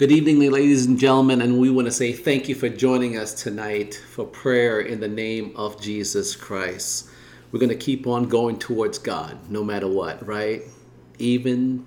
Good evening, ladies and gentlemen, and we want to say thank you for joining us tonight for prayer in the name of Jesus Christ. We're going to keep on going towards God no matter what, right? Even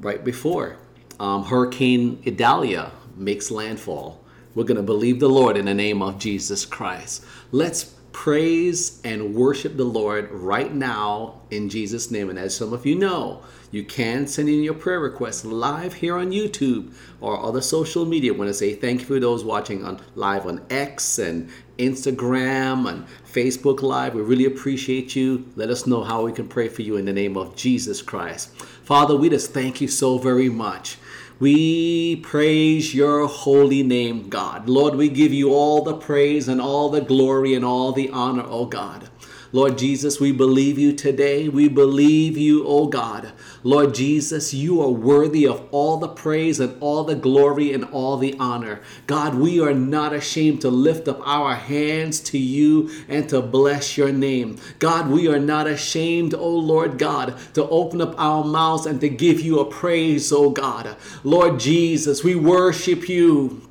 right before Hurricane Idalia makes landfall. We're going to believe the Lord in the name of Jesus Christ. Let's praise and worship the Lord right now in Jesus' name. And as some of you know, you can send in your prayer requests live here on YouTube or other social media. I want to say thank you for those watching on live on X and Instagram and Facebook Live. We really appreciate you. Let us know how we can pray for you in the name of Jesus Christ. Father, we just thank you so very much. We praise your holy name, God. Lord, we give you all the praise and all the glory and all the honor, oh God. Lord Jesus, we believe you today. We believe you, oh God. Lord Jesus, you are worthy of all the praise and all the glory and all the honor. God, we are not ashamed to lift up our hands to you and to bless your name. God, we are not ashamed, oh Lord God, to open up our mouths and to give you a praise, oh God. Lord Jesus, we worship you.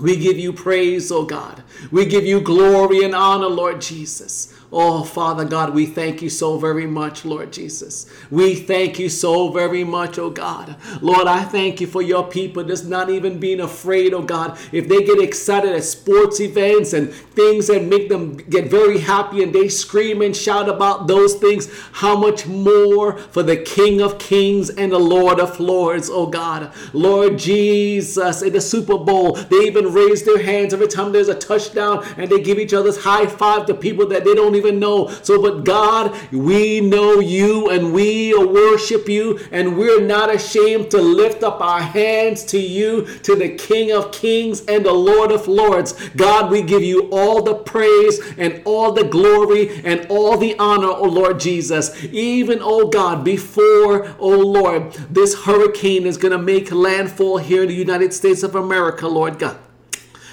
We give you praise, oh God. We give you glory and honor, Lord Jesus. Oh, Father God, we thank you so very much, Lord Jesus. We thank you so very much, oh God. Lord, I thank you for your people just not even being afraid, oh God. If they get excited at sports events and things that make them get very happy and they scream and shout about those things, how much more for the King of Kings and the Lord of Lords, oh God. Lord Jesus, in the Super Bowl, they even raise their hands every time there's a touchdown and they give each other's high five to people that they don't even know. So, but God, we know you and we worship you and we're not ashamed to lift up our hands to you, to the King of Kings and the Lord of Lords. God, we give you all the praise and all the glory and all the honor, oh Lord Jesus. Even, oh God, before, oh Lord, this hurricane is going to make landfall here in the United States of America, Lord God.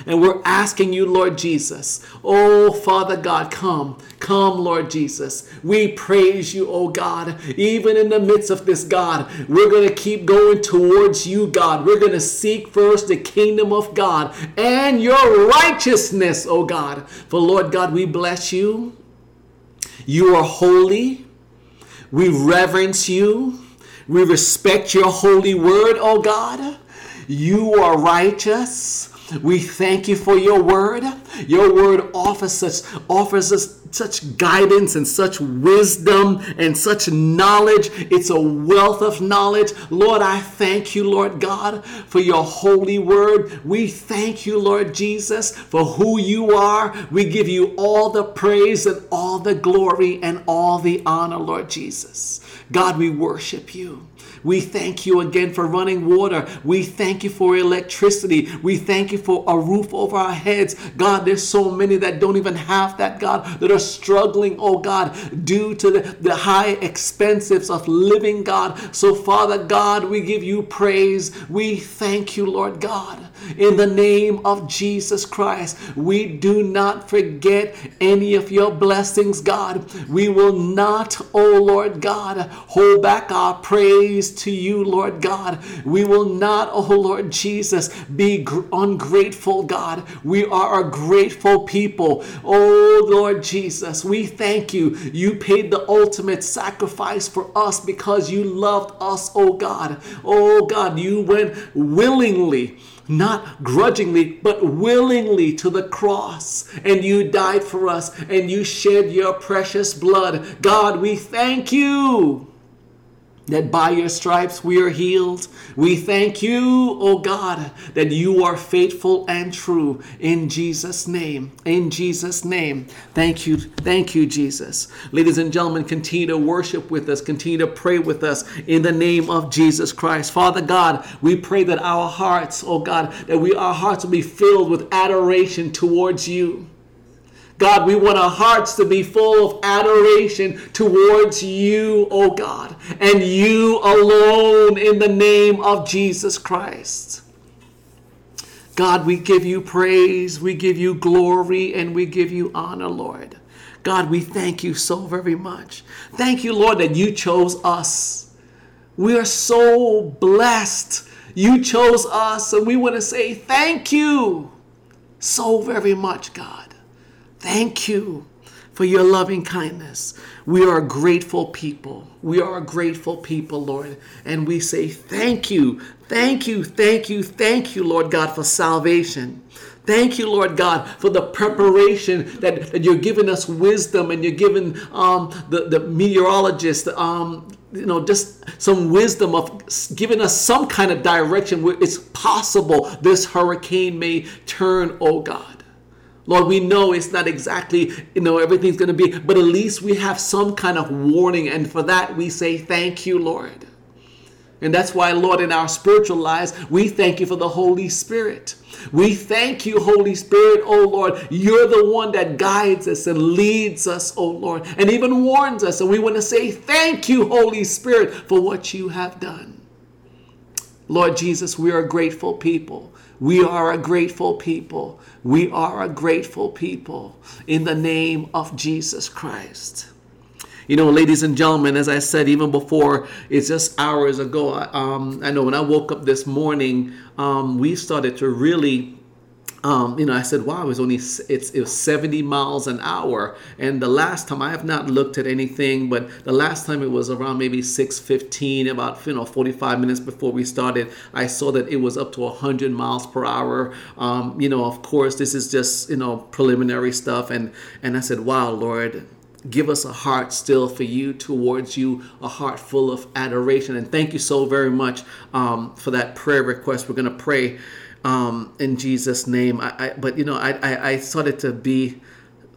And we're asking you, Lord Jesus, oh, Father God, come. Come, Lord Jesus. We praise you, oh God. Even in the midst of this, God, we're going to keep going towards you, God. We're going to seek first the kingdom of God and your righteousness, oh God. For, Lord God, we bless you. You are holy. We reverence you. We respect your holy word, oh God. You are righteous. We thank you for your word. Your word offers us such guidance and such wisdom and such knowledge. It's a wealth of knowledge. Lord, I thank you, Lord God, for your holy word. We thank you, Lord Jesus, for who you are. We give you all the praise and all the glory and all the honor, Lord Jesus. God, we worship you. We thank you again for running water. We thank you for electricity. We thank you for a roof over our heads. God, there's so many that don't even have that, God, that are struggling, oh God, due to the high expenses of living, God. So, Father God, we give you praise. We thank you, Lord God. In the name of Jesus Christ, we do not forget any of your blessings, God. We will not, oh Lord God, hold back our praise to you, Lord God. We will not, oh Lord Jesus, be ungrateful, God. We are a grateful people. Oh Lord Jesus, we thank you. You paid the ultimate sacrifice for us because you loved us, oh God. Oh God, you went willingly, not grudgingly, but willingly to the cross. And you died for us and you shed your precious blood. God, we thank you that by your stripes we are healed. We thank you, oh God, that you are faithful and true. In Jesus' name. In Jesus' name. Thank you. Thank you, Jesus. Ladies and gentlemen, continue to worship with us. Continue to pray with us in the name of Jesus Christ. Father God, we pray that our hearts, oh God, that our hearts will be filled with adoration towards you. God, we want our hearts to be full of adoration towards you, oh God, and you alone in the name of Jesus Christ. God, we give you praise, we give you glory, and we give you honor, Lord. God, we thank you so very much. Thank you, Lord, that you chose us. We are so blessed. You chose us, and we want to say thank you so very much, God. Thank you for your loving kindness. We are a grateful people. We are a grateful people, Lord. And we say thank you, thank you, thank you, thank you, Lord God, for salvation. Thank you, Lord God, for the preparation that you're giving us wisdom, and you're giving the meteorologist, just some wisdom of giving us some kind of direction where it's possible this hurricane may turn, oh God. Lord, we know it's not exactly, everything's going to be, but at least we have some kind of warning. And for that, we say thank you, Lord. And that's why, Lord, in our spiritual lives, we thank you for the Holy Spirit. We thank you, Holy Spirit, oh Lord. You're the one that guides us and leads us, oh Lord, and even warns us. And we want to say thank you, Holy Spirit, for what you have done. Lord Jesus, we are a grateful people. We are a grateful people. We are a grateful people in the name of Jesus Christ. Ladies and gentlemen, as I said, even before, it's just hours ago, I know when I woke up this morning, we started to really, I said, wow, it was 70 miles an hour. And the last time, I have not looked at anything, but the last time it was around maybe 6:15, about 45 minutes before we started, I saw that it was up to 100 miles per hour. Of course, this is just, preliminary stuff. And I said, wow, Lord, give us a heart still for you, towards you, a heart full of adoration. And thank you so very much for that prayer request. We're going to pray in Jesus' name. I started to be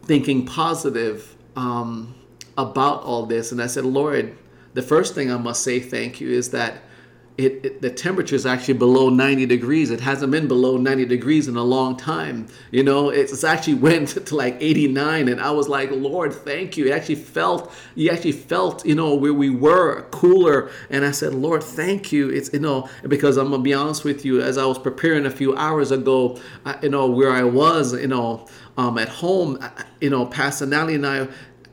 thinking positive about all this. And I said, Lord, the first thing I must say thank you is that the temperature is actually below 90 degrees. It hasn't been below 90 degrees in a long time. It's actually went to like 89, and I was like, Lord, thank you. You actually felt, where we were cooler. And I said, Lord, thank you. It's, because I'm going to be honest with you, as I was preparing a few hours ago, where I was, at home, Pastor Nally and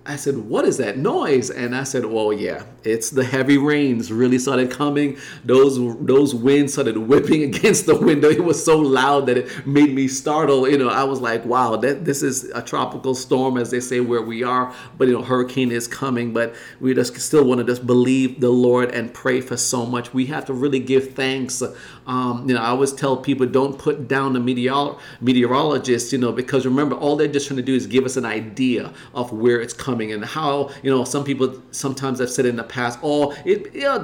I said, what is that noise? And I said, well, yeah, it's the heavy rains really started coming. Those winds started whipping against the window. It was so loud that it made me startle. I was like, wow, this is a tropical storm, as they say, where we are. But, hurricane is coming. But we just still want to just believe the Lord and pray for so much. We have to really give thanks. I always tell people, don't put down the meteorologists, because remember, all they're just trying to do is give us an idea of where it's coming. And how, some people sometimes have said in the past,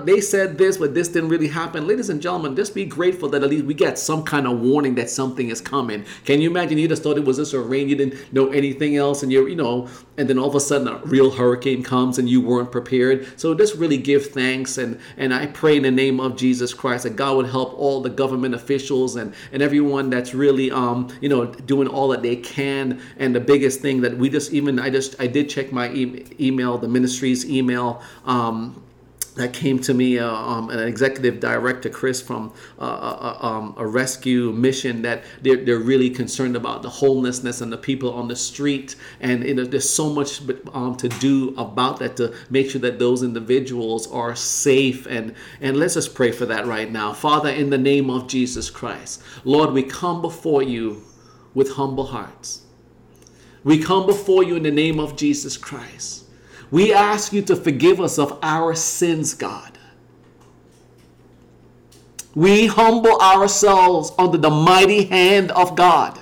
they said this, but this didn't really happen. Ladies and gentlemen, just be grateful that at least we get some kind of warning that something is coming. Can you imagine? You just thought it was just a rain. You didn't know anything else. And and then all of a sudden a real hurricane comes and you weren't prepared. So just really give thanks. And I pray in the name of Jesus Christ that God would help all the government officials and everyone that's really, doing all that they can. And the biggest thing that I did check my email, the ministry's email that came to me, an executive director, Chris, from a rescue mission, that they're really concerned about the homelessness and the people on the street. And there's so much to do about that, to make sure that those individuals are safe. And let's just pray for that right now. Father, in the name of Jesus Christ, Lord, we come before you with humble hearts. We come before you in the name of Jesus Christ. We ask you to forgive us of our sins, God. We humble ourselves under the mighty hand of God.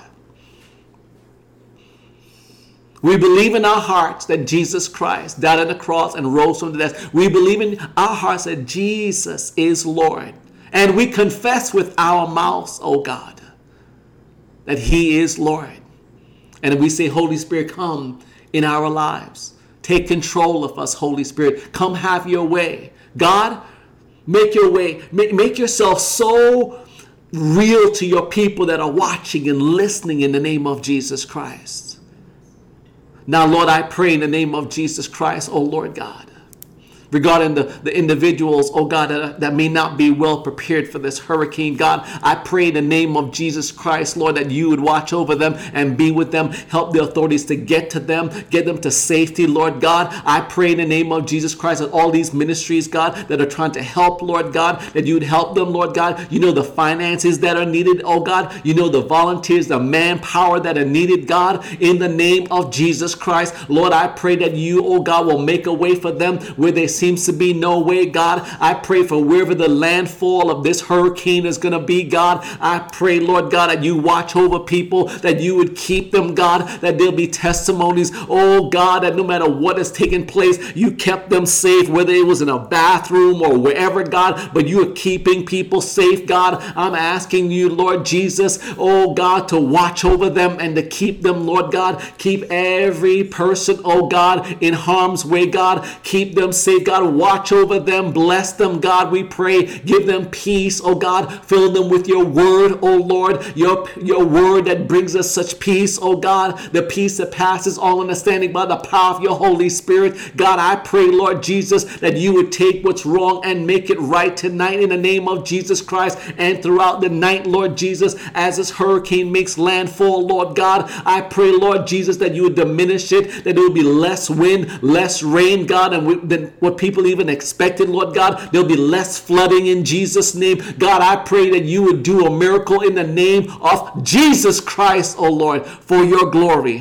We believe in our hearts that Jesus Christ died on the cross and rose from the dead. We believe in our hearts that Jesus is Lord. And we confess with our mouths, oh God, that he is Lord. And we say, Holy Spirit, come in our lives. Take control of us, Holy Spirit. Come have your way. God, make your way. Make yourself so real to your people that are watching and listening in the name of Jesus Christ. Now, Lord, I pray in the name of Jesus Christ, oh Lord God, regarding the individuals, oh God, that may not be well prepared for this hurricane. God, I pray in the name of Jesus Christ, Lord, that you would watch over them and be with them. Help the authorities to get to them, get them to safety, Lord God. I pray in the name of Jesus Christ that all these ministries, God, that are trying to help, Lord God, that you'd help them, Lord God. You know the finances that are needed, oh God. You know the volunteers, the manpower that are needed, God, in the name of Jesus Christ. Lord, I pray that you, oh God, will make a way for them where there seems to be no way, God. I pray for wherever the landfall of this hurricane is going to be, God. I pray, Lord God, that you watch over people, that you would keep them, God, that there'll be testimonies, oh God, that no matter what has taken place, you kept them safe, whether it was in a bathroom or wherever, God, but you are keeping people safe, God. I'm asking you, Lord Jesus, oh God, to watch over them and to keep them, Lord God. Keep every person, oh God, in harm's way, God. Keep them safe, God. Watch over them. Bless them, God, we pray. Give them peace, oh God. Fill them with your word, oh Lord, your word that brings us such peace, oh God, the peace that passes all understanding by the power of your Holy Spirit. God, I pray, Lord Jesus, that you would take what's wrong and make it right tonight in the name of Jesus Christ and throughout the night, Lord Jesus, as this hurricane makes landfall, Lord God. I pray, Lord Jesus, that you would diminish it, that there would be less wind, less rain, God, than what people even expected, Lord God. There'll be less flooding in Jesus' name. God, I pray that you would do a miracle in the name of Jesus Christ, oh Lord, for your glory,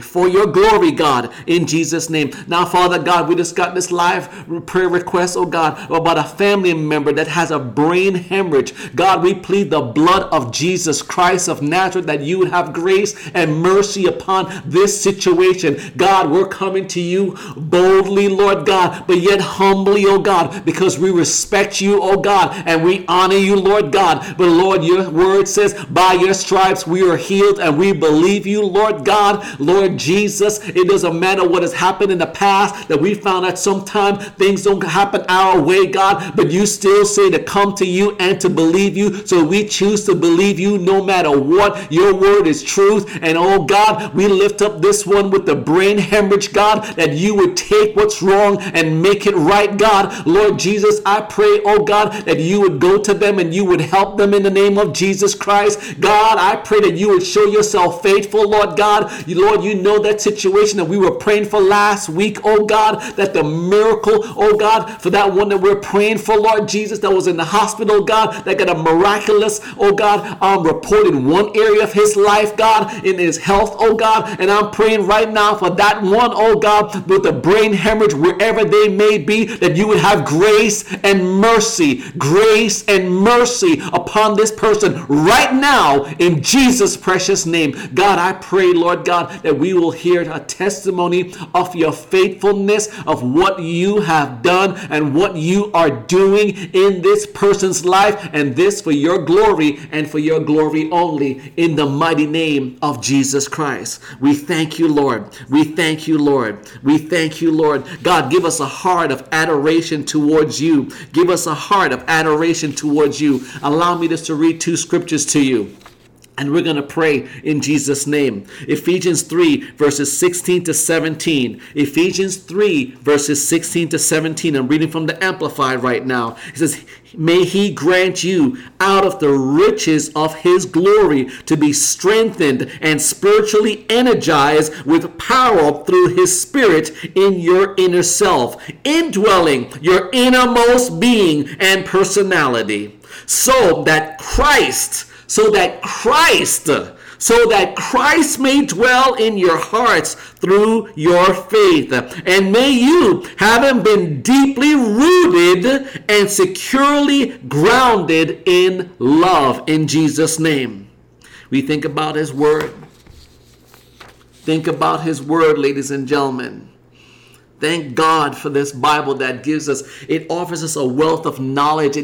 God, in Jesus' name. Now, Father God, we just got this live prayer request, oh God, about a family member that has a brain hemorrhage. God, we plead the blood of Jesus Christ of Nazareth that you would have grace and mercy upon this situation. God, we're coming to you boldly, Lord God, but yet humbly, oh God, because we respect you, oh God, and we honor you, Lord God. But Lord, your word says, by your stripes we are healed, and we believe you, Lord God. Lord Jesus, it doesn't matter what has happened in the past, that we found out sometimes things don't happen our way, God, but you still say to come to you and to believe you. So we choose to believe you no matter what. Your word is truth. And oh God, we lift up this one with the brain hemorrhage, God, that you would take what's wrong and make it right, God. Lord Jesus, I pray, oh God, that you would go to them and you would help them in the name of Jesus Christ. God, I pray that you would show yourself faithful, Lord God. Lord, you know that situation that we were praying for last week, oh God, that the miracle, oh God, for that one that we're praying for, Lord Jesus, that was in the hospital, God, that got a miraculous, oh God, report in one area of his life, God, in his health, oh God, and I'm praying right now for that one, oh God, with a brain hemorrhage, wherever they may be, that you would have grace and mercy upon this person right now in Jesus' precious name. God, I pray, Lord God, that we will hear a testimony of your faithfulness, of what you have done and what you are doing in this person's life, and this for your glory and for your glory only, in the mighty name of Jesus Christ. We thank you, Lord. We thank you, Lord. We thank you, Lord. God, give us a heart of adoration towards you. Give us a heart of adoration towards you. Allow me just to read two scriptures to you, and we're going to pray in Jesus' name. Ephesians 3, verses 16 to 17. Ephesians 3, verses 16 to 17. I'm reading from the Amplified right now. It says, may he grant you out of the riches of his glory to be strengthened and spiritually energized with power through his spirit in your inner self, indwelling your innermost being and personality, so that Christ may dwell in your hearts through your faith. And may you, having been deeply rooted and securely grounded in love, in Jesus' name. We think about his word. Think about his word, ladies and gentlemen. Thank God for this Bible that gives us, it offers us a wealth of knowledge,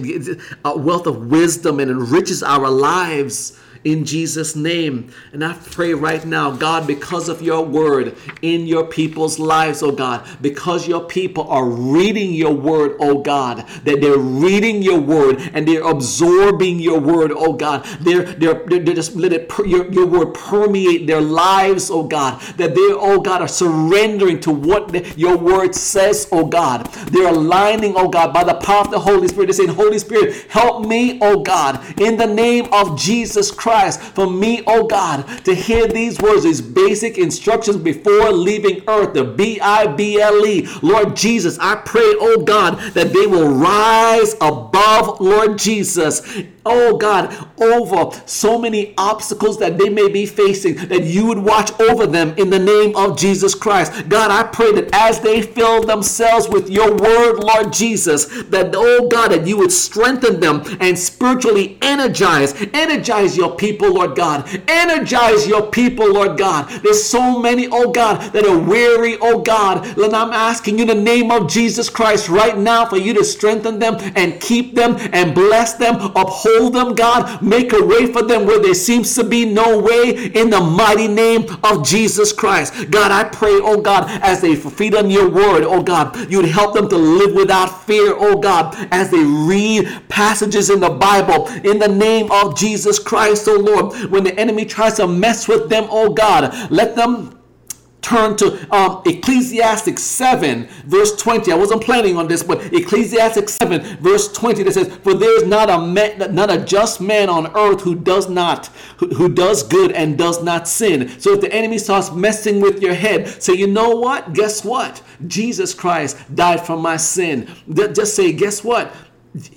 a wealth of wisdom, and enriches our lives. in Jesus' name. And I pray right now, God, because of your word in your people's lives, oh God, because your people are reading your word, oh God, that they're reading your word and they're absorbing your word, oh God. They're just let it your word permeate their lives, oh God, that they, oh God, are surrendering to what your word says, oh God. They're aligning, oh God, by the power of the Holy Spirit. They're saying, Holy Spirit, help me, oh God, in the name of Jesus Christ, for me, oh God, to hear these words, these basic instructions before leaving earth, the B-I-B-L-E. Lord Jesus, I pray, oh God, that they will rise above, Lord Jesus, oh God, over so many obstacles that they may be facing, that you would watch over them in the name of Jesus Christ. God, I pray that as they fill themselves with your word, Lord Jesus, that, oh God, that you would strengthen them and spiritually energize your people, Lord God. Energize your people, Lord God. There's so many, oh God, that are weary, oh God. And I'm asking you in the name of Jesus Christ right now for you to strengthen them and keep them and bless them, uphold them, God. Make a way for them where there seems to be no way in the mighty name of Jesus Christ. God, I pray, oh God, as they feed on your word, oh God, you'd help them to live without fear, oh God, as they read passages in the Bible in the name of Jesus Christ, oh Lord. When the enemy tries to mess with them, oh God, let them turn to Ecclesiastes 7 verse 20. I wasn't planning on this, but Ecclesiastes 7 verse 20 that says, for there is not a just man on earth who does good and does not sin. So if the enemy starts messing with your head, say, you know what? Guess what? Jesus Christ died for my sin. Just say, guess what?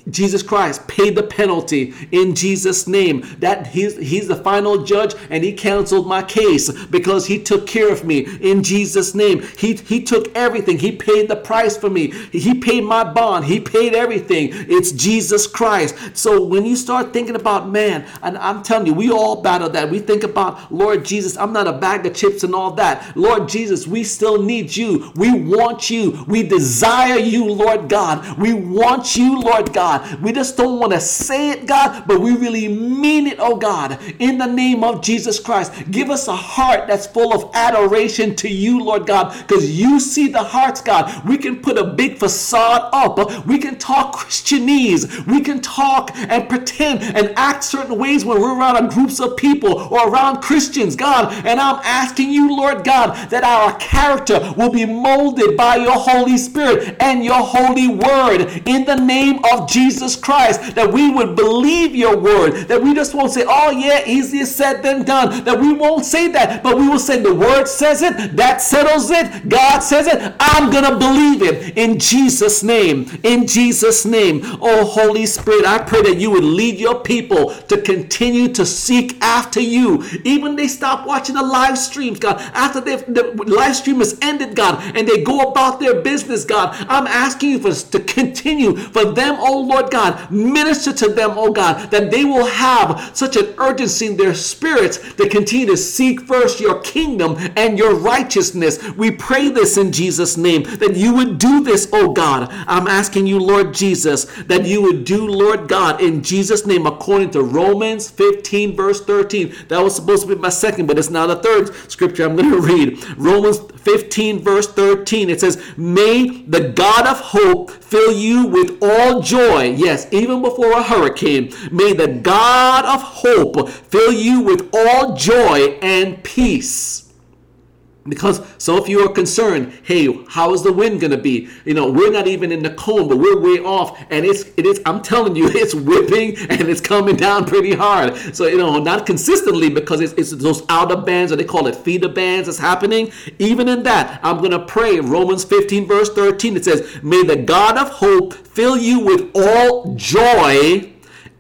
Jesus Christ paid the penalty in Jesus' name. That he's the final judge, and he canceled my case because he took care of me in Jesus' name. He took everything. He paid the price for me. He paid my bond. He paid everything. It's Jesus Christ. So when you start thinking about man, and I'm telling you, we all battle that. We think about, Lord Jesus, I'm not a bag of chips and all that. Lord Jesus, we still need you. We want you. We desire you, Lord God. We want you, Lord God. We just don't want to say it, God, but we really mean it, oh God, in the name of Jesus Christ. Give us a heart that's full of adoration to you, Lord God, because you see the hearts, God. We can put a big facade up. We can talk Christianese. We can talk and pretend and act certain ways when we're around groups of people or around Christians, God, and I'm asking you, Lord God, that our character will be molded by your Holy Spirit and your Holy Word in the name of Jesus Christ, that we would believe your word, that we just won't say, oh yeah, easier said than done, that we won't say that, but we will say the word says it, that settles it, God says it, I'm gonna believe it in Jesus' name, in Jesus' name. Oh Holy Spirit, I pray that you would lead your people to continue to seek after you, even they stop watching the live streams, God, after the live stream has ended, God, and they go about their business, God, I'm asking you to continue for them, oh Lord God, minister to them, oh God, that they will have such an urgency in their spirits to continue to seek first your kingdom and your righteousness. We pray this in Jesus' name, that you would do this, oh God. I'm asking you, Lord Jesus, that you would do, Lord God, in Jesus' name, according to Romans 15 verse 13. That was supposed to be my second, but it's now the third scripture I'm going to read. Romans 15 verse 13, it says, may the God of hope fill you with all joy, yes, even before a hurricane, may the God of hope fill you with all joy and peace. Because some of you are concerned, hey, how is the wind going to be? You know, we're not even in the cone, but we're way off. And it is. I'm telling you, it's whipping and it's coming down pretty hard. So, you know, not consistently because it's those outer bands, or they call it feeder bands, that's happening. Even in that, I'm going to pray. Romans 15, verse 13, it says, may the God of hope fill you with all joy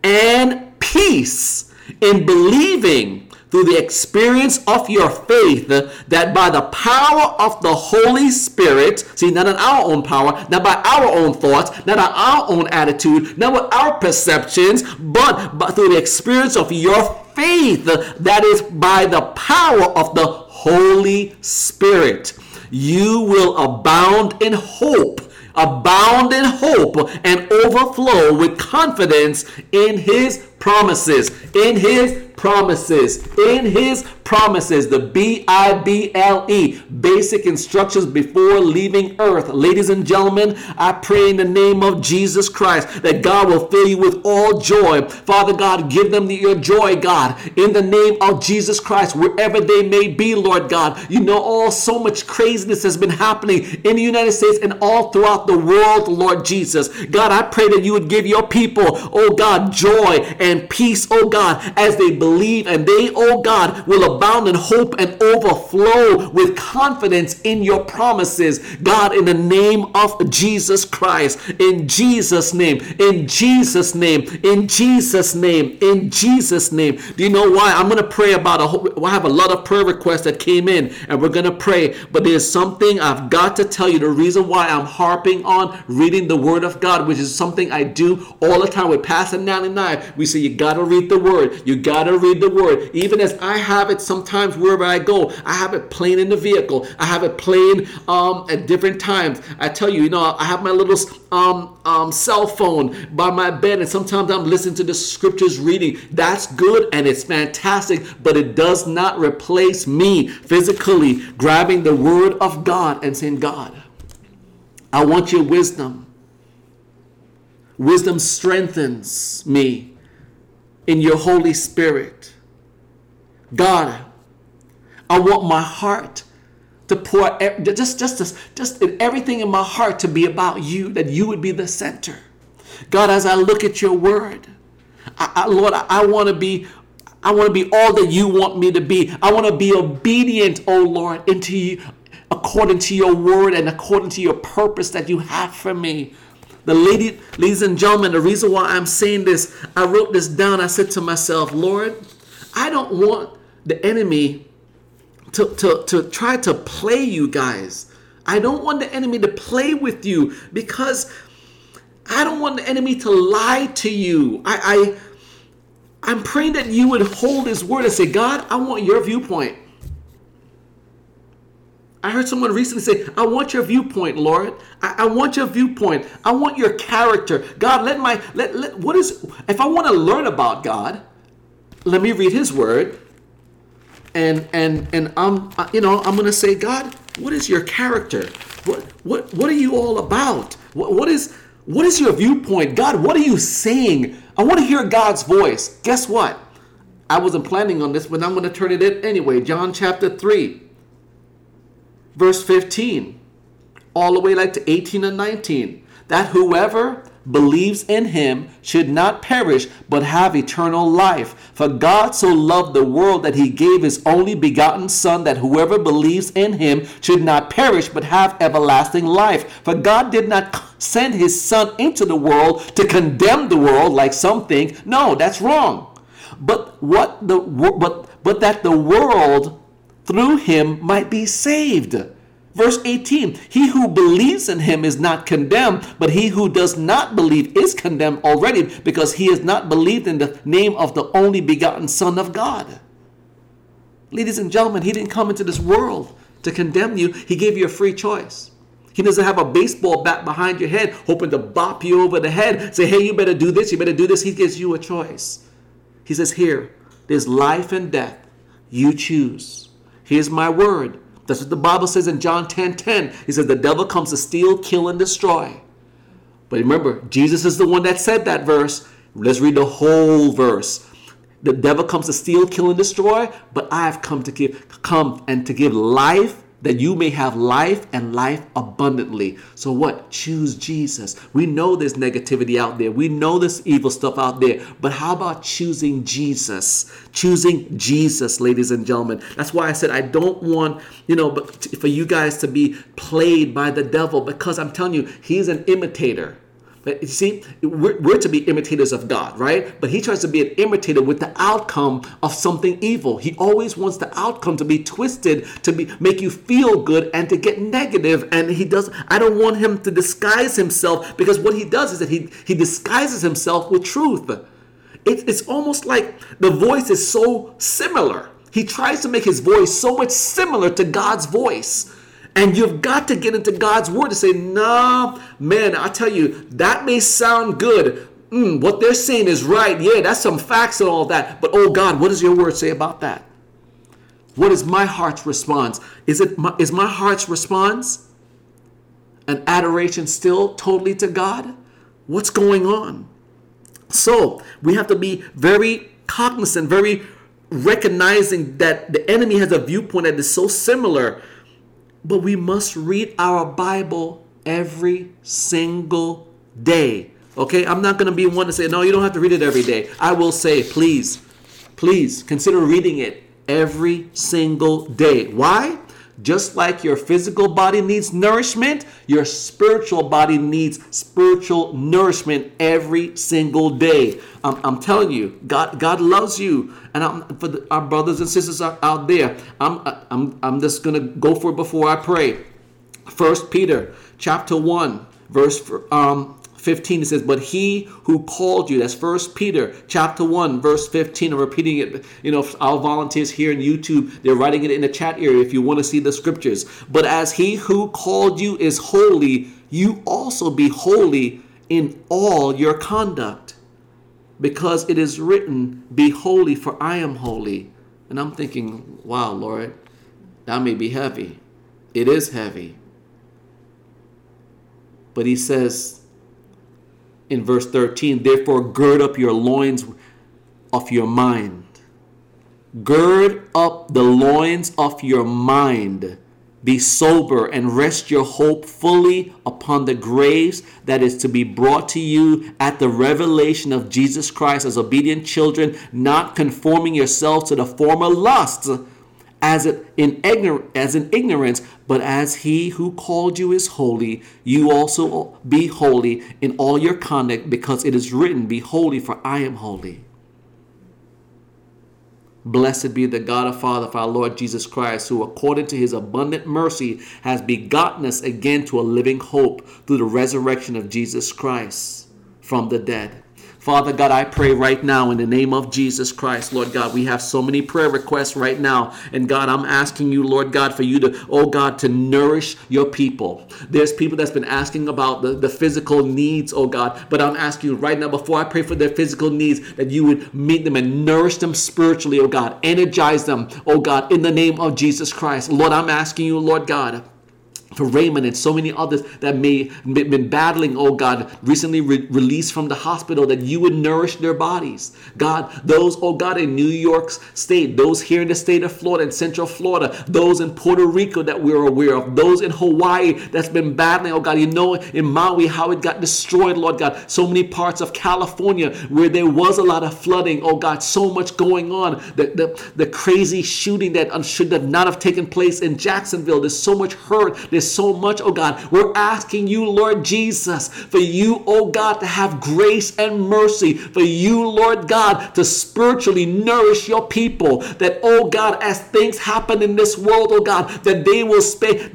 and peace in believing, through the experience of your faith, that by the power of the Holy Spirit, see, not in our own power, not by our own thoughts, not by our own attitude, not with our perceptions, but through the experience of your faith, that is by the power of the Holy Spirit, you will abound in hope. Abound in hope and overflow with confidence in his promises, in his promises. In his promises, the BIBLE, basic instructions before leaving earth. Ladies and gentlemen, I pray in the name of Jesus Christ that God will fill you with all joy. Father God, give them your joy, God, in the name of Jesus Christ, wherever they may be, Lord God. You know, all so much craziness has been happening in the United States and all throughout the world, Lord Jesus. God, I pray that you would give your people, oh God, joy and peace, oh God, as they believe, and they, oh God, will abound in hope and overflow with confidence in your promises, God, in the name of Jesus Christ. In Jesus' name, in Jesus' name, in Jesus' name, in Jesus' name. Do you know why? I'm going to pray about I have a lot of prayer requests that came in, and we're going to pray, but there's something I've got to tell you. The reason why I'm harping on reading the Word of God, which is something I do all the time with Pastor Natalie and I, we say, you got to read the Word. You got to read the Word. Even as I have it sometimes wherever I go, I have it playing in the vehicle. I have it playing at different times. I tell you, you know, I have my little cell phone by my bed, and sometimes I'm listening to the scriptures reading. That's good and it's fantastic, but it does not replace me physically grabbing the Word of God and saying, God, I want your wisdom. Wisdom strengthens me in your Holy Spirit. God, I want my heart to pour just in everything in my heart to be about you, that you would be the center. God, as I look at your word, Lord, I want to be all that you want me to be. I want to be obedient, oh Lord, into you, according to your word and according to your purpose that you have for me. Ladies and gentlemen, the reason why I'm saying this, I wrote this down. I said to myself, Lord, I don't want the enemy to try to play you guys. I don't want the enemy to play with you, because I don't want the enemy to lie to you. I'm praying that you would hold his word and say, God, I want your viewpoint. I heard someone recently say, I want your viewpoint, Lord. I want your viewpoint. I want your character. God, if I want to learn about God, let me read his word. And I'm going to say, God, what is your character? What are you all about? What is your viewpoint? God, what are you saying? I want to hear God's voice. Guess what? I wasn't planning on this, but I'm going to turn it in anyway. John chapter 3. Verse 15, all the way to 18 and 19, that whoever believes in him should not perish, but have eternal life. For God so loved the world that he gave his only begotten Son, that whoever believes in him should not perish, but have everlasting life. For God did not send his Son into the world to condemn the world, like some think. No, that's wrong. But that the world through him might be saved. Verse 18, he who believes in him is not condemned, but he who does not believe is condemned already, because he has not believed in the name of the only begotten Son of God. Ladies and gentlemen, he didn't come into this world to condemn you. He gave you a free choice. He doesn't have a baseball bat behind your head, hoping to bop you over the head, say, hey, you better do this, you better do this. He gives you a choice. He says, here, there's life and death. You choose. Here's my word. That's what the Bible says in John 10:10. He says the devil comes to steal, kill, and destroy. But remember, Jesus is the one that said that verse. Let's read the whole verse. The devil comes to steal, kill, and destroy, but I have come to give life, that you may have life and life abundantly. So what? Choose Jesus. We know there's negativity out there. We know there's evil stuff out there. But how about choosing Jesus? Choosing Jesus, ladies and gentlemen. That's why I said I don't want, for you guys to be played by the devil, because I'm telling you, he's an imitator. But you see, we're to be imitators of God, right? But he tries to be an imitator with the outcome of something evil. He always wants the outcome to be twisted, make you feel good and to get negative. And he does. I don't want him to disguise himself, because what he does is that he disguises himself with truth. It's almost like the voice is so similar. He tries to make his voice so much similar to God's voice. And you've got to get into God's word to say, nah, man, I tell you, that may sound good, what they're saying is right. Yeah, that's some facts and all that. But, oh God, what does your word say about that? What is my heart's response? Is my heart's response an adoration still totally to God? What's going on? So we have to be very cognizant, very recognizing that the enemy has a viewpoint that is so similar. But we must read our Bible every single day. Okay, I'm not going to be one to say, no, you don't have to read it every day. I will say, please consider reading it every single day. Why? Just like your physical body needs nourishment, your spiritual body needs spiritual nourishment every single day. I'm telling you, God loves you. And our brothers and sisters out there, I'm just going to go for it before I pray. 1 Peter chapter 1, verse 15, it says, but he who called you, that's 1 Peter chapter 1, verse 15. I'm repeating it. You know, our volunteers here on YouTube, they're writing it in the chat area if you want to see the scriptures. But as he who called you is holy, you also be holy in all your conduct. Because it is written, be holy, for I am holy. And I'm thinking, wow, Lord, that may be heavy. It is heavy. But he says, in verse 13, therefore gird up your loins of your mind. Gird up the loins of your mind. Be sober and rest your hope fully upon the grace that is to be brought to you at the revelation of Jesus Christ, as obedient children, not conforming yourselves to the former lusts as in ignorance, but as he who called you is holy, you also be holy in all your conduct, because it is written, be holy, for I am holy. Blessed be the God and Father of our Lord Jesus Christ, who according to his abundant mercy has begotten us again to a living hope through the resurrection of Jesus Christ from the dead. Father God, I pray right now in the name of Jesus Christ, Lord God, we have so many prayer requests right now. And God, I'm asking you, Lord God, for you to, oh God, to nourish your people. There's people that's been asking about the physical needs, oh God. But I'm asking you right now, before I pray for their physical needs, that you would meet them and nourish them spiritually, oh God. Energize them, oh God, in the name of Jesus Christ. Lord, I'm asking you, Lord God, for Raymond and so many others that may have been battling, oh God, recently released from the hospital, that you would nourish their bodies. God, those, oh God, in New York State, those here in the state of Florida and Central Florida, those in Puerto Rico that we're aware of, those in Hawaii that's been battling, oh God, you know in Maui how it got destroyed, Lord God, so many parts of California where there was a lot of flooding, oh God, so much going on, the crazy shooting that should not have taken place in Jacksonville, there's so much hurt, there's so much, oh God. We're asking you, Lord Jesus, for you, oh God, to have grace and mercy, for you, Lord God, to spiritually nourish your people, that, oh God, as things happen in this world, oh God, that they will stay,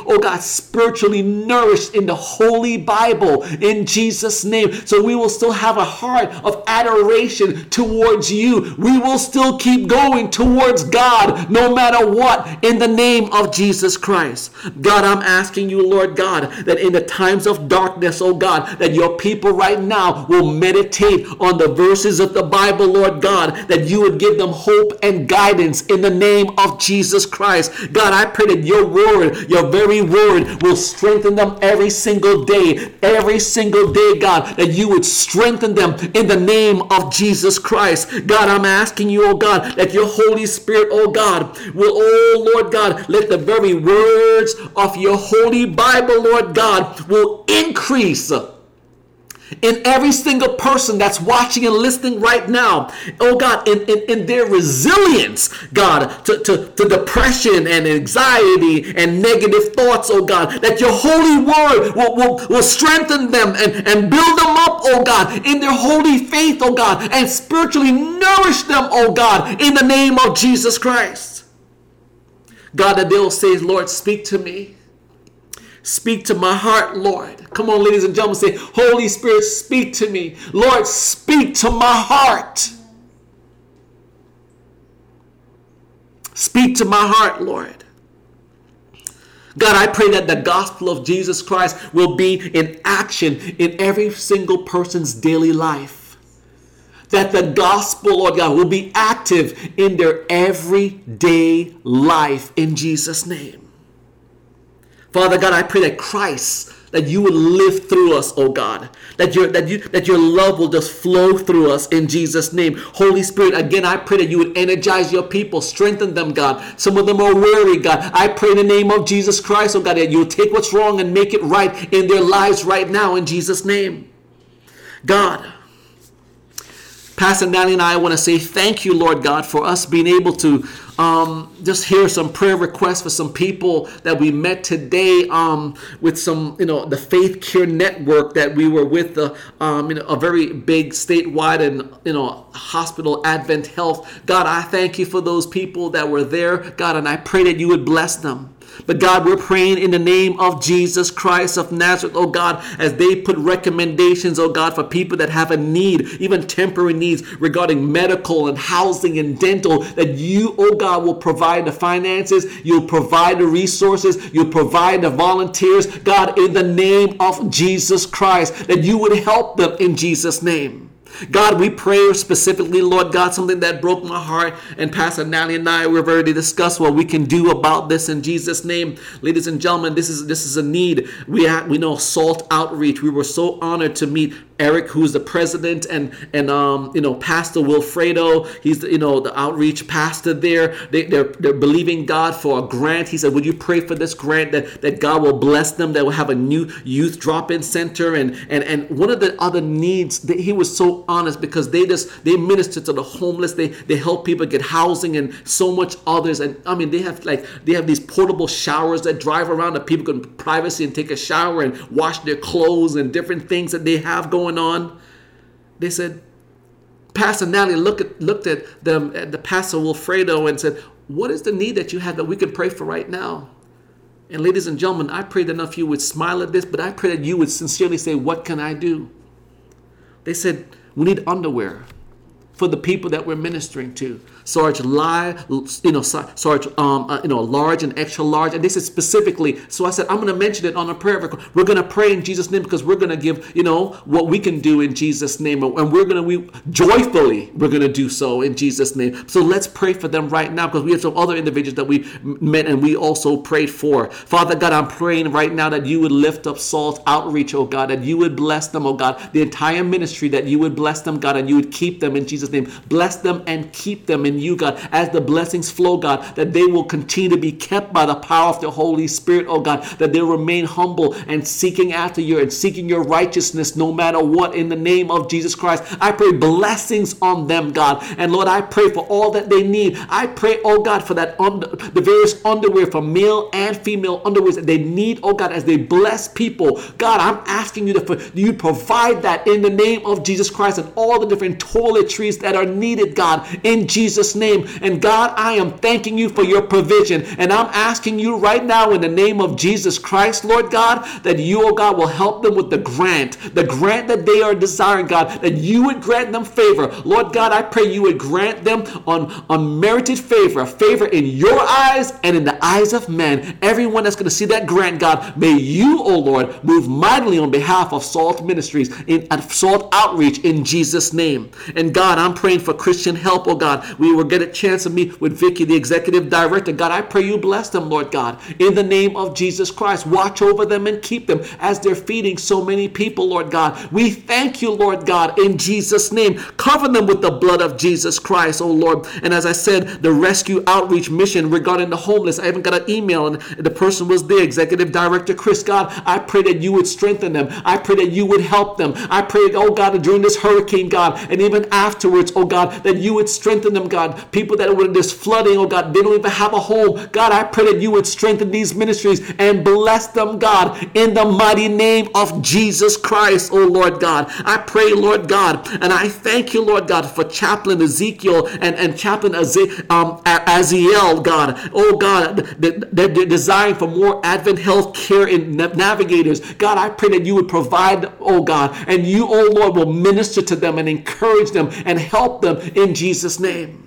oh God, spiritually nourished in the Holy Bible, in Jesus' name. So we will still have a heart of adoration towards you. We will still keep going towards God, no matter what, in the name of Jesus Christ. God, I'm asking you, Lord God, that in the times of darkness, oh God, that your people right now will meditate on the verses of the Bible, Lord God, that you would give them hope and guidance in the name of Jesus Christ. God, I pray that your word, your very word, will strengthen them every single day, God, that you would strengthen them in the name of Jesus Christ. God, I'm asking you, oh God, that your Holy Spirit, oh God, will, oh Lord God, let the very words of your Holy Bible, Lord God, will increase in every single person that's watching and listening right now, oh God, in their resilience, God, to depression and anxiety and negative thoughts, oh God, that your holy word will strengthen them and build them up, oh God, in their holy faith, oh God, and spiritually nourish them, oh God, in the name of Jesus Christ. God, that they'll say, Lord, speak to me. Speak to my heart, Lord. Come on, ladies and gentlemen, say, Holy Spirit, speak to me. Lord, speak to my heart. Speak to my heart, Lord. God, I pray that the gospel of Jesus Christ will be in action in every single person's daily life. That the gospel, Lord God, will be active in their everyday life in Jesus' name. Father God, I pray that Christ, that you would live through us, oh God. That your love will just flow through us in Jesus' name. Holy Spirit, again, I pray that you would energize your people, strengthen them, God. Some of them are weary, God. I pray in the name of Jesus Christ, oh God, that you'll take what's wrong and make it right in their lives right now in Jesus' name. God, Pastor Natalie and I want to say thank you, Lord God, for us being able to just hear some prayer requests for some people that we met today with some, the Faith Care Network that we were with, a very big statewide and, hospital Advent Health. God, I thank you for those people that were there, God, and I pray that you would bless them. But God, we're praying in the name of Jesus Christ of Nazareth, oh God, as they put recommendations, oh God, for people that have a need, even temporary needs regarding medical and housing and dental, that you, oh God, will provide the finances, you'll provide the resources, you'll provide the volunteers, God, in the name of Jesus Christ, that you would help them in Jesus' name. God, we pray specifically, Lord God, something that broke my heart, and Pastor Natalie and I, we've already discussed what we can do about this in Jesus' name. Ladies and gentlemen, this is a need. We know SALT Outreach. We were so honored to meet Eric, who's the president, and Pastor Wilfredo. He's the outreach pastor there. They're believing God for a grant. He said, would you pray for this grant that God will bless them, that will have a new youth drop-in center, and one of the other needs that he was so honest, because they minister to the homeless, they help people get housing and so much others. And I mean, they have these portable showers that drive around that people can privacy and take a shower and wash their clothes and different things that they have going on. They said, Pastor Natalie looked at them, at the Pastor Wilfredo, and said, what is the need that you have that we can pray for right now? And ladies and gentlemen, I pray that none of you would smile at this, but I pray that you would sincerely say, what can I do? They said, we need underwear for the people that we're ministering to. Large and extra large. And they said specifically, so I said, I'm going to mention it on a prayer record. We're going to pray in Jesus' name, because we're going to give, what we can do in Jesus' name. And we're going to do so in Jesus' name. So let's pray for them right now, because we have some other individuals that we met and we also prayed for. Father God, I'm praying right now that you would lift up SALT Outreach, oh God, that you would bless them, oh God, the entire ministry, that you would bless them, God, and you would keep them in Jesus' name. Bless them and keep them in you, God, as the blessings flow, God, that they will continue to be kept by the power of the Holy Spirit, oh God, that they remain humble and seeking your righteousness no matter what, in the name of Jesus Christ. I pray blessings on them, God. And Lord, I pray for all that they need. I pray, oh God, for that the various underwear, for male and female underwear that they need, oh God, as they bless people. God, I'm asking you that you provide that in the name of Jesus Christ, and all the different toiletries that are needed, God, in Jesus' name. And God, I am thanking you for your provision, and I'm asking you right now in the name of Jesus Christ, Lord God, that you, oh God, will help them with the grant that they are desiring, God, that you would grant them favor. Lord God, I pray you would grant them unmerited favor in your eyes and in the eyes of men. Everyone that's going to see that grant, God, may you, oh Lord, move mightily on behalf of SALT Ministries and SALT Outreach in Jesus' name. And God, I'm praying for Christian help, oh God. We will get a chance to meet with Vicky, the executive director. God, I pray you bless them, Lord God, in the name of Jesus Christ. Watch over them and keep them as they're feeding so many people, Lord God. We thank you, Lord God, in Jesus' name. Cover them with the blood of Jesus Christ, oh Lord. And as I said, the rescue outreach mission regarding the homeless, I even got an email, and the person was there, Executive Director Chris. God, I pray that you would strengthen them. I pray that you would help them. I pray, oh God, during this hurricane, God, and even afterwards, oh God, that you would strengthen them, God. People that were just flooding, oh God, they don't even have a home. God, I pray that you would strengthen these ministries and bless them, God, in the mighty name of Jesus Christ, oh Lord God. I pray, Lord God, and I thank you, Lord God, for Chaplain Ezekiel and Chaplain Aziel, God. Oh God, they're desiring for more Advent Health Care in Navigators. God, I pray that you would provide, oh God, and you, oh Lord, will minister to them and encourage them and help them in Jesus' name.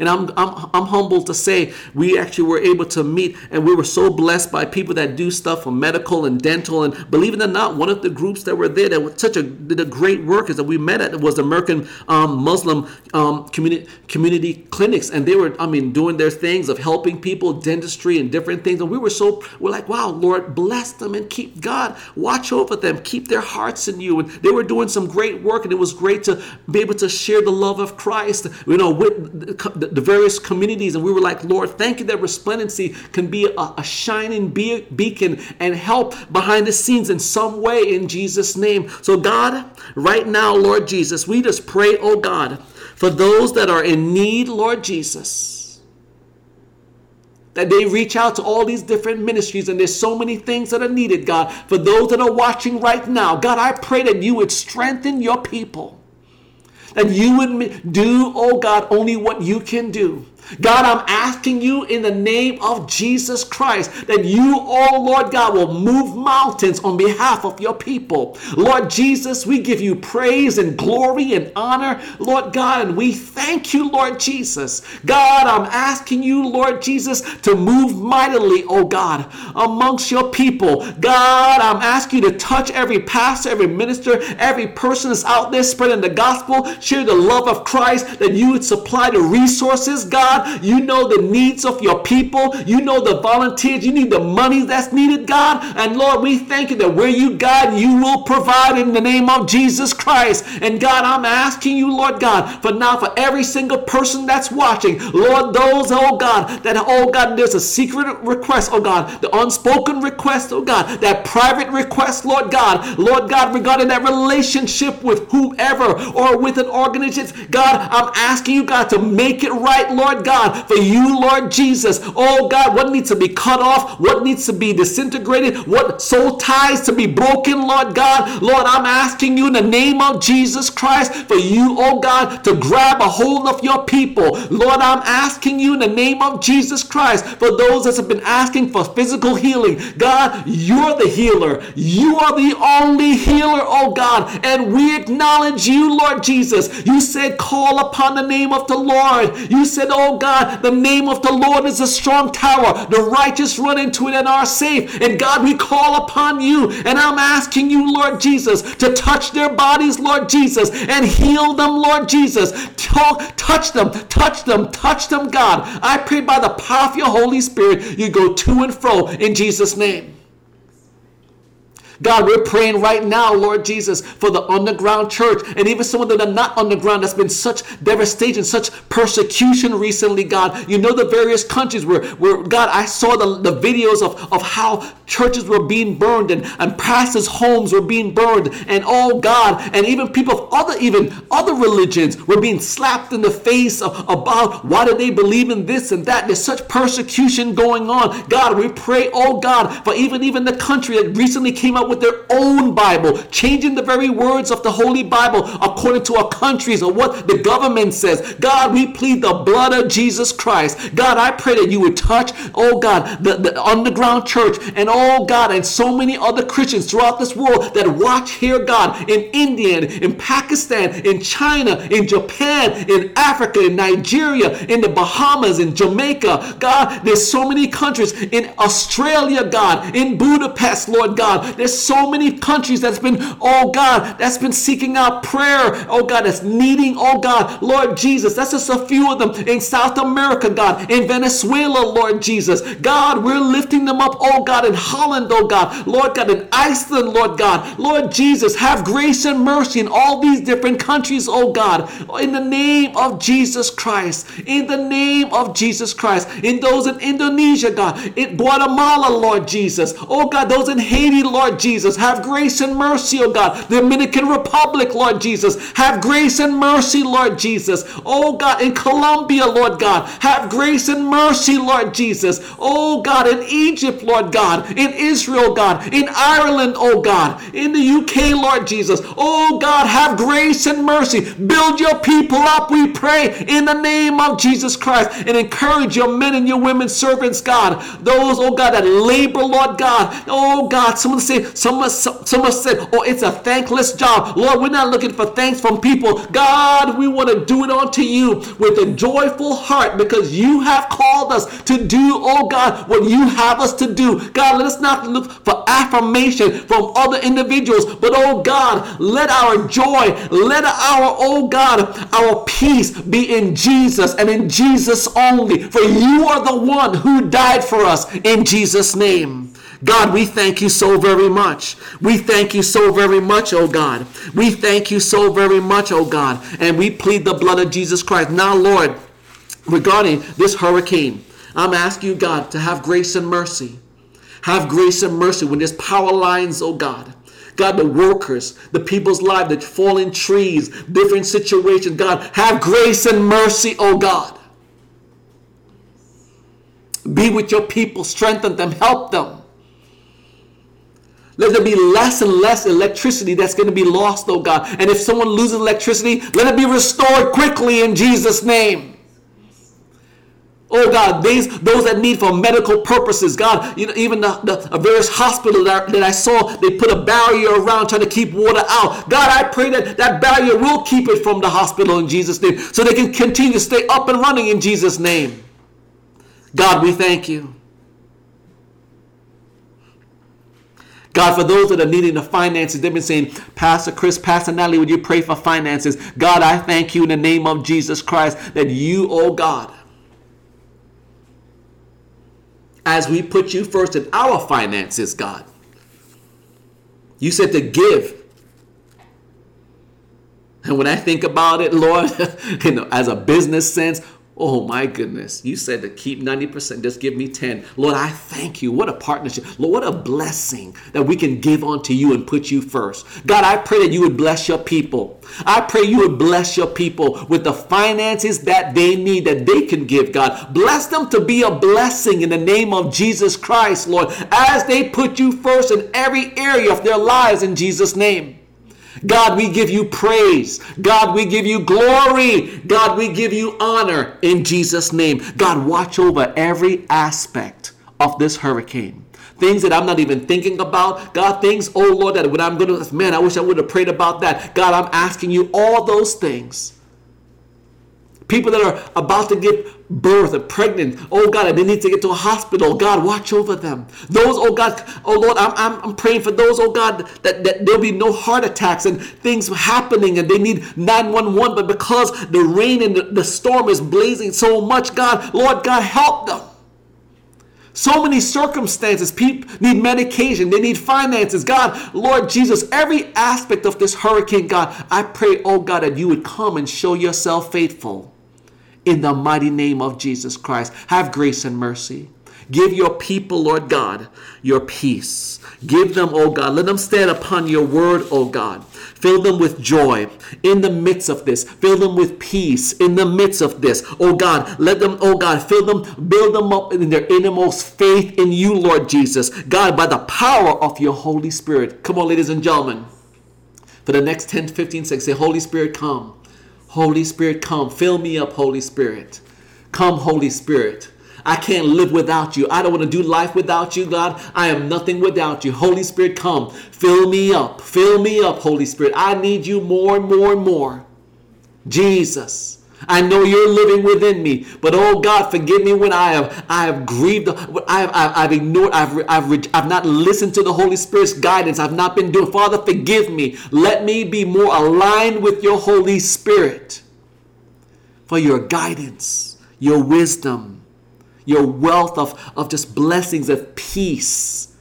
And I'm humbled to say we actually were able to meet, and we were so blessed by people that do stuff for medical and dental. And believe it or not, one of the groups that were there that was did a great work is that we met at was the American Muslim community clinics, and they were doing their things of helping people, dentistry and different things. And we were like, wow, Lord, bless them and keep God, watch over them, keep their hearts in you. And they were doing some great work, and it was great to be able to share the love of Christ, with the various communities. And we were like, Lord, thank you that Resplendency can be a shining beacon and help behind the scenes in some way, in Jesus' name. So God, right now, Lord Jesus, we just pray, oh God, for those that are in need, Lord Jesus, that they reach out to all these different ministries, and there's so many things that are needed, God. For those that are watching right now, God, I pray that you would strengthen your people. And you would do, oh God, only what you can do. God, I'm asking you in the name of Jesus Christ that you, oh Lord God, will move mountains on behalf of your people. Lord Jesus, we give you praise and glory and honor, Lord God, and we thank you, Lord Jesus. God, I'm asking you, Lord Jesus, to move mightily, oh God, amongst your people. God, I'm asking you to touch every pastor, every minister, every person that's out there spreading the gospel, share the love of Christ, that you would supply the resources, God. You know the needs of your people. You know the volunteers. You need the money that's needed, God. And Lord, we thank you that where you guide, you will provide in the name of Jesus Christ. And God, I'm asking you, Lord God, for every single person that's watching, Lord, those, oh God, there's a secret request, oh God, the unspoken request, oh God, that private request, Lord God, regarding that relationship with whomever or with an organization, God, I'm asking you, God, to make it right, Lord God, for you, Lord Jesus. Oh God, what needs to be cut off? What needs to be disintegrated? What soul ties to be broken, Lord God? Lord, I'm asking you in the name of Jesus Christ for you, oh God, to grab a hold of your people. Lord, I'm asking you in the name of Jesus Christ for those that have been asking for physical healing. God, you're the healer. You are the only healer, oh God, and we acknowledge you, Lord Jesus. You said, call upon the name of the Lord. You said, oh God, the name of the Lord is a strong tower. The righteous run into it and are safe. And God, we call upon you. And I'm asking you, Lord Jesus, to touch their bodies, Lord Jesus, and heal them, Lord Jesus. Touch them, God. I pray by the power of your Holy Spirit, you go to and fro in Jesus' name. God, we're praying right now, Lord Jesus, for the underground church and even some of them that are not underground, that's been such devastation, such persecution recently, God. You know the various countries where God, I saw the videos of how churches were being burned and pastors' homes were being burned, and oh God, and even people of other religions were being slapped in the face about why do they believe in this and that. There's such persecution going on. God, we pray, oh God, for even the country that recently came up with their own Bible, changing the very words of the Holy Bible according to our countries or what the government says. God, we plead the blood of Jesus Christ. God, I pray that you would touch, oh God, the underground church, and oh God, and so many other Christians throughout this world that watch here, God, in India, in Pakistan, in China, in Japan, in Africa, in Nigeria, in the Bahamas, in Jamaica. God, there's so many countries, in Australia, God, in Budapest, Lord God. There's so many countries that's been seeking out prayer, oh God, that's needing, oh God, Lord Jesus. That's just a few of them. In South America, God, in Venezuela, Lord Jesus. God, we're lifting them up, oh God, in Holland, oh God, Lord God, in Iceland, Lord God. Lord Jesus, have grace and mercy in all these different countries, oh God, in the name of Jesus Christ, in the name of Jesus Christ. In those in Indonesia, God, in Guatemala, Lord Jesus, oh God, those in Haiti, Lord Jesus, have grace and mercy, oh God. The Dominican Republic, Lord Jesus, have grace and mercy, Lord Jesus. Oh God, in Colombia, Lord God, have grace and mercy, Lord Jesus. Oh God, in Egypt, Lord God, in Israel, God, in Ireland, oh God, in the UK, Lord Jesus. Oh God, have grace and mercy. Build your people up, we pray, in the name of Jesus Christ, and encourage your men and your women servants, God. Those, oh God, that labor, Lord God. Oh God, someone say, Someone said, oh, it's a thankless job. Lord, we're not looking for thanks from people. God, we want to do it unto you with a joyful heart because you have called us to do, oh God, what you have us to do. God, let us not look for affirmation from other individuals, but oh God, let our joy, let our, oh God, our peace be in Jesus and in Jesus only, for you are the one who died for us, in Jesus' name. God, we thank you so very much. We thank you so very much, oh God. We thank you so very much, oh God. And we plead the blood of Jesus Christ. Now, Lord, regarding this hurricane, I'm asking you, God, to have grace and mercy. Have grace and mercy when there's power lines, oh God. God, the workers, the people's lives, the fallen trees, different situations. God, have grace and mercy, oh God. Be with your people, strengthen them, help them. Let there be less and less electricity that's going to be lost, oh God. And if someone loses electricity, let it be restored quickly in Jesus' name. Oh God, those that need for medical purposes, God, you know, even the various hospitals that I saw, they put a barrier around trying to keep water out. God, I pray that barrier will keep it from the hospital in Jesus' name so they can continue to stay up and running in Jesus' name. God, we thank you. God, for those that are needing the finances, they've been saying, Pastor Chris, Pastor Natalie, would you pray for finances? God, I thank you in the name of Jesus Christ that you, oh God, as we put you first in our finances, God, you said to give. And when I think about it, Lord, you know, as a business sense, oh my goodness, you said to keep 90%, just give me 10. Lord, I thank you. What a partnership. Lord, what a blessing that we can give unto you and put you first. God, I pray that you would bless your people. I pray you would bless your people with the finances that they need, that they can give, God. Bless them to be a blessing in the name of Jesus Christ, Lord, as they put you first in every area of their lives in Jesus' name. God, we give you praise. God, we give you glory. God, we give you honor in Jesus' name. God, watch over every aspect of this hurricane. Things that I'm not even thinking about. God, things, oh Lord, that when I'm going to, man, I wish I would have prayed about that. God, I'm asking you all those things. People that are about to give birth or pregnant, oh God, and they need to get to a hospital, God, watch over them. Those, oh God, oh Lord, I'm praying for those, oh God, that there'll be no heart attacks and things happening and they need 911, but because the rain and the storm is blazing so much, God, Lord, God, help them. So many circumstances, people need medication, they need finances. God, Lord Jesus, every aspect of this hurricane, God, I pray, oh God, that you would come and show yourself faithful in the mighty name of Jesus Christ. Have grace and mercy. Give your people, Lord God, your peace. Give them, oh God, let them stand upon your word, oh God. Fill them with joy in the midst of this. Fill them with peace in the midst of this. Oh God, let them, oh God, fill them, build them up in their innermost faith in you, Lord Jesus. God, by the power of your Holy Spirit. Come on, ladies and gentlemen. For the next 10, 15 seconds, say, Holy Spirit, come. Holy Spirit, come. Fill me up, Holy Spirit. Come, Holy Spirit. I can't live without you. I don't want to do life without you, God. I am nothing without you. Holy Spirit, come. Fill me up. Fill me up, Holy Spirit. I need you more and more and more. Jesus, I know you're living within me, but oh God, forgive me when I have grieved, I've ignored, I've not listened to the Holy Spirit's guidance. I've not been doing. Father, forgive me. Let me be more aligned with your Holy Spirit for your guidance, your wisdom, your wealth of just blessings of peace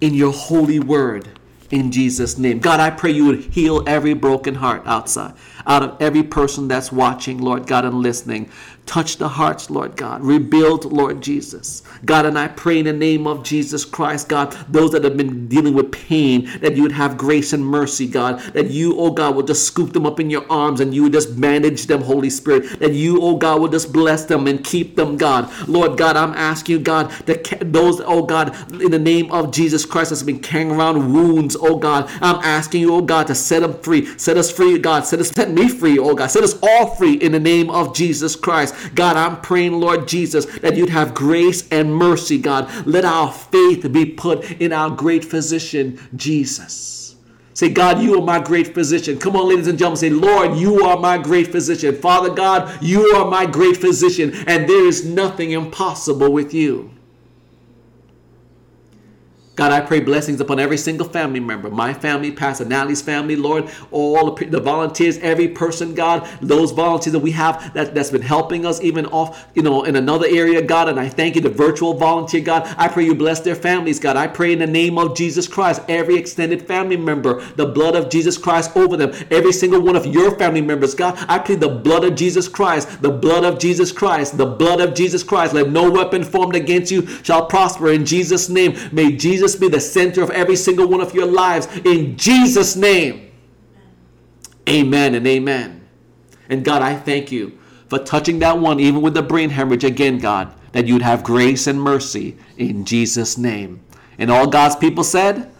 in your holy word in Jesus' name. God, I pray you would heal every broken heart outside, out of every person that's watching, Lord God, and listening. Touch the hearts, Lord God. Rebuild, Lord Jesus. God, and I pray in the name of Jesus Christ, God, those that have been dealing with pain, that you would have grace and mercy, God, that you, oh God, will just scoop them up in your arms and you would just bandage them, Holy Spirit, that you, oh God, will just bless them and keep them, God. Lord God, I'm asking you, God, that those, oh God, in the name of Jesus Christ that's been carrying around wounds, oh God, I'm asking you, oh God, to set them free. Set us free, God. Set me free, oh God. Set us all free in the name of Jesus Christ. God, I'm praying, Lord Jesus, that you'd have grace and mercy, God. Let our faith be put in our great physician, Jesus. Say, God, you are my great physician. Come on, ladies and gentlemen, say, Lord, you are my great physician. Father God, you are my great physician, and there is nothing impossible with you. God, I pray blessings upon every single family member, my family, Pastor Natalie's family, Lord, all the volunteers, every person, God, those volunteers that we have that's been helping us even off, in another area, God, and I thank you, the virtual volunteer, God, I pray you bless their families, God. I pray in the name of Jesus Christ, every extended family member, the blood of Jesus Christ over them, every single one of your family members, God, I plead the blood of Jesus Christ, the blood of Jesus Christ, the blood of Jesus Christ. Let no weapon formed against you shall prosper in Jesus' name. May Jesus be the center of every single one of your lives in Jesus' name. Amen and amen. And God, I thank you for touching that one, even with the brain hemorrhage again, God, that you'd have grace and mercy in Jesus' name. And all God's people said,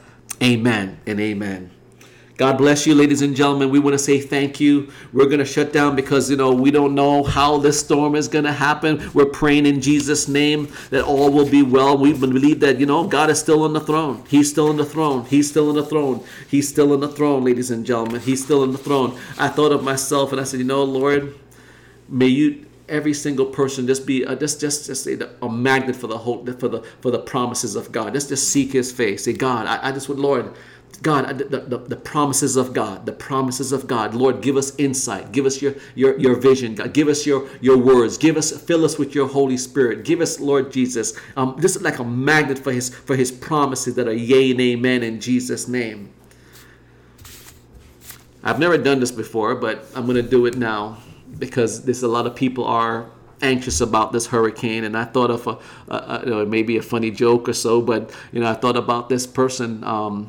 amen and amen. God bless you, ladies and gentlemen. We want to say thank you. We're going to shut down because, we don't know how this storm is going to happen. We're praying in Jesus' name that all will be well. We believe that, God is still on the throne. He's still on the throne. He's still on the throne. He's still on the throne, ladies and gentlemen. He's still on the throne. I thought of myself and I said, Lord, may you, every single person, just be a magnet for the hope, for the promises of God. Just seek his face. Say, God, I just would, Lord, God, the promises of God, the promises of God. Lord, give us insight. Give us your vision, God. Give us your words. Fill us with your Holy Spirit. Give us, Lord Jesus, just like a magnet for his promises that are yea and amen in Jesus' name. I've never done this before, but I'm going to do it now because there's a lot of people are anxious about this hurricane, and I thought of maybe a funny joke or so, but I thought about this person.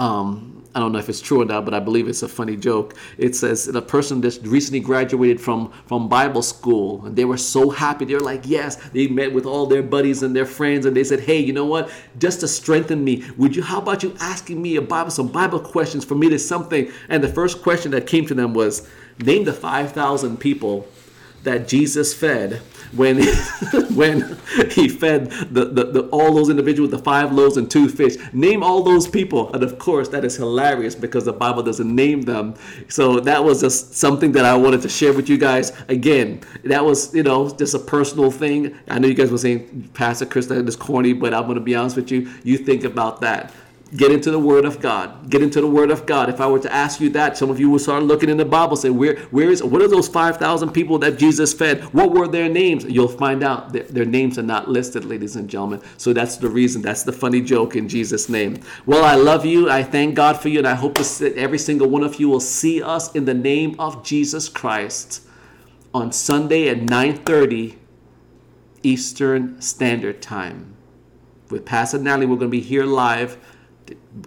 I don't know if it's true or not, but I believe it's a funny joke. It says the person just recently graduated from Bible school, and they were so happy. They were like, yes, they met with all their buddies and their friends, and they said, hey, you know what? Just to strengthen me, how about you asking me some Bible questions for me to something? And the first question that came to them was, name the 5,000 people that Jesus fed when he fed the all those individuals with the 5 loaves and 2 fish. Name all those people. And of course, that is hilarious because the Bible doesn't name them. So that was just something that I wanted to share with you guys. Again, that was, just a personal thing. I know you guys were saying, Pastor Chris, that is corny, but I'm going to be honest with you. You think about that. Get into the Word of God. Get into the Word of God. If I were to ask you that, some of you will start looking in the Bible and say, what are those 5,000 people that Jesus fed? What were their names? You'll find out that their names are not listed, ladies and gentlemen. So that's the reason. That's the funny joke in Jesus' name. Well, I love you. I thank God for you. And I hope that every single one of you will see us in the name of Jesus Christ on Sunday at 9:30 Eastern Standard Time. With Pastor Natalie, we're going to be here live,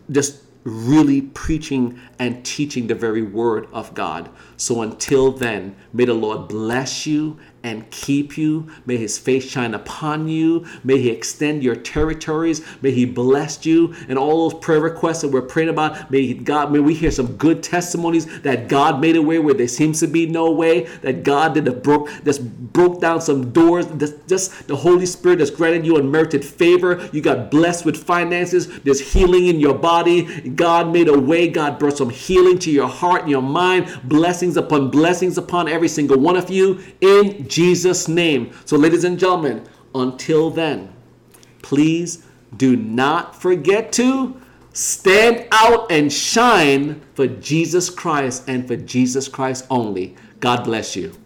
just really preaching and teaching the very word of God. So until then, may the Lord bless you and keep you. May his face shine upon you. May he extend your territories. May he bless you. And all those prayer requests that we're praying about, may we hear some good testimonies that God made a way where there seems to be no way, that God broke down some doors, just the Holy Spirit has granted you unmerited favor. You got blessed with finances. There's healing in your body. God made a way. God brought some healing to your heart and your mind. Blessings upon every single one of you in Jesus' name. So, ladies and gentlemen, until then, please do not forget to stand out and shine for Jesus Christ and for Jesus Christ only. God bless you.